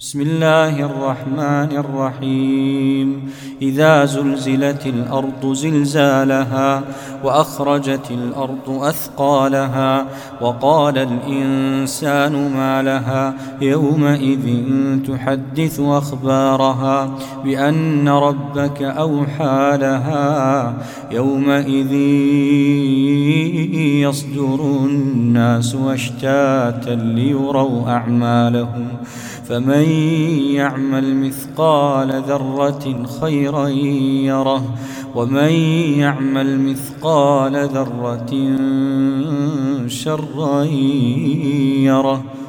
بسم الله الرحمن الرحيم. إذا زلزلت الأرض زلزالها وأخرجت الأرض أثقالها وقال الإنسان ما لها يومئذ تحدث أخبارها بأن ربك أوحى لها يومئذ يصدر الناس أشتاتا ليروا أعمالهم فمن يعمل مثقال ذرة خيرا يره ومن يعمل مثقال ذرة شرا يره.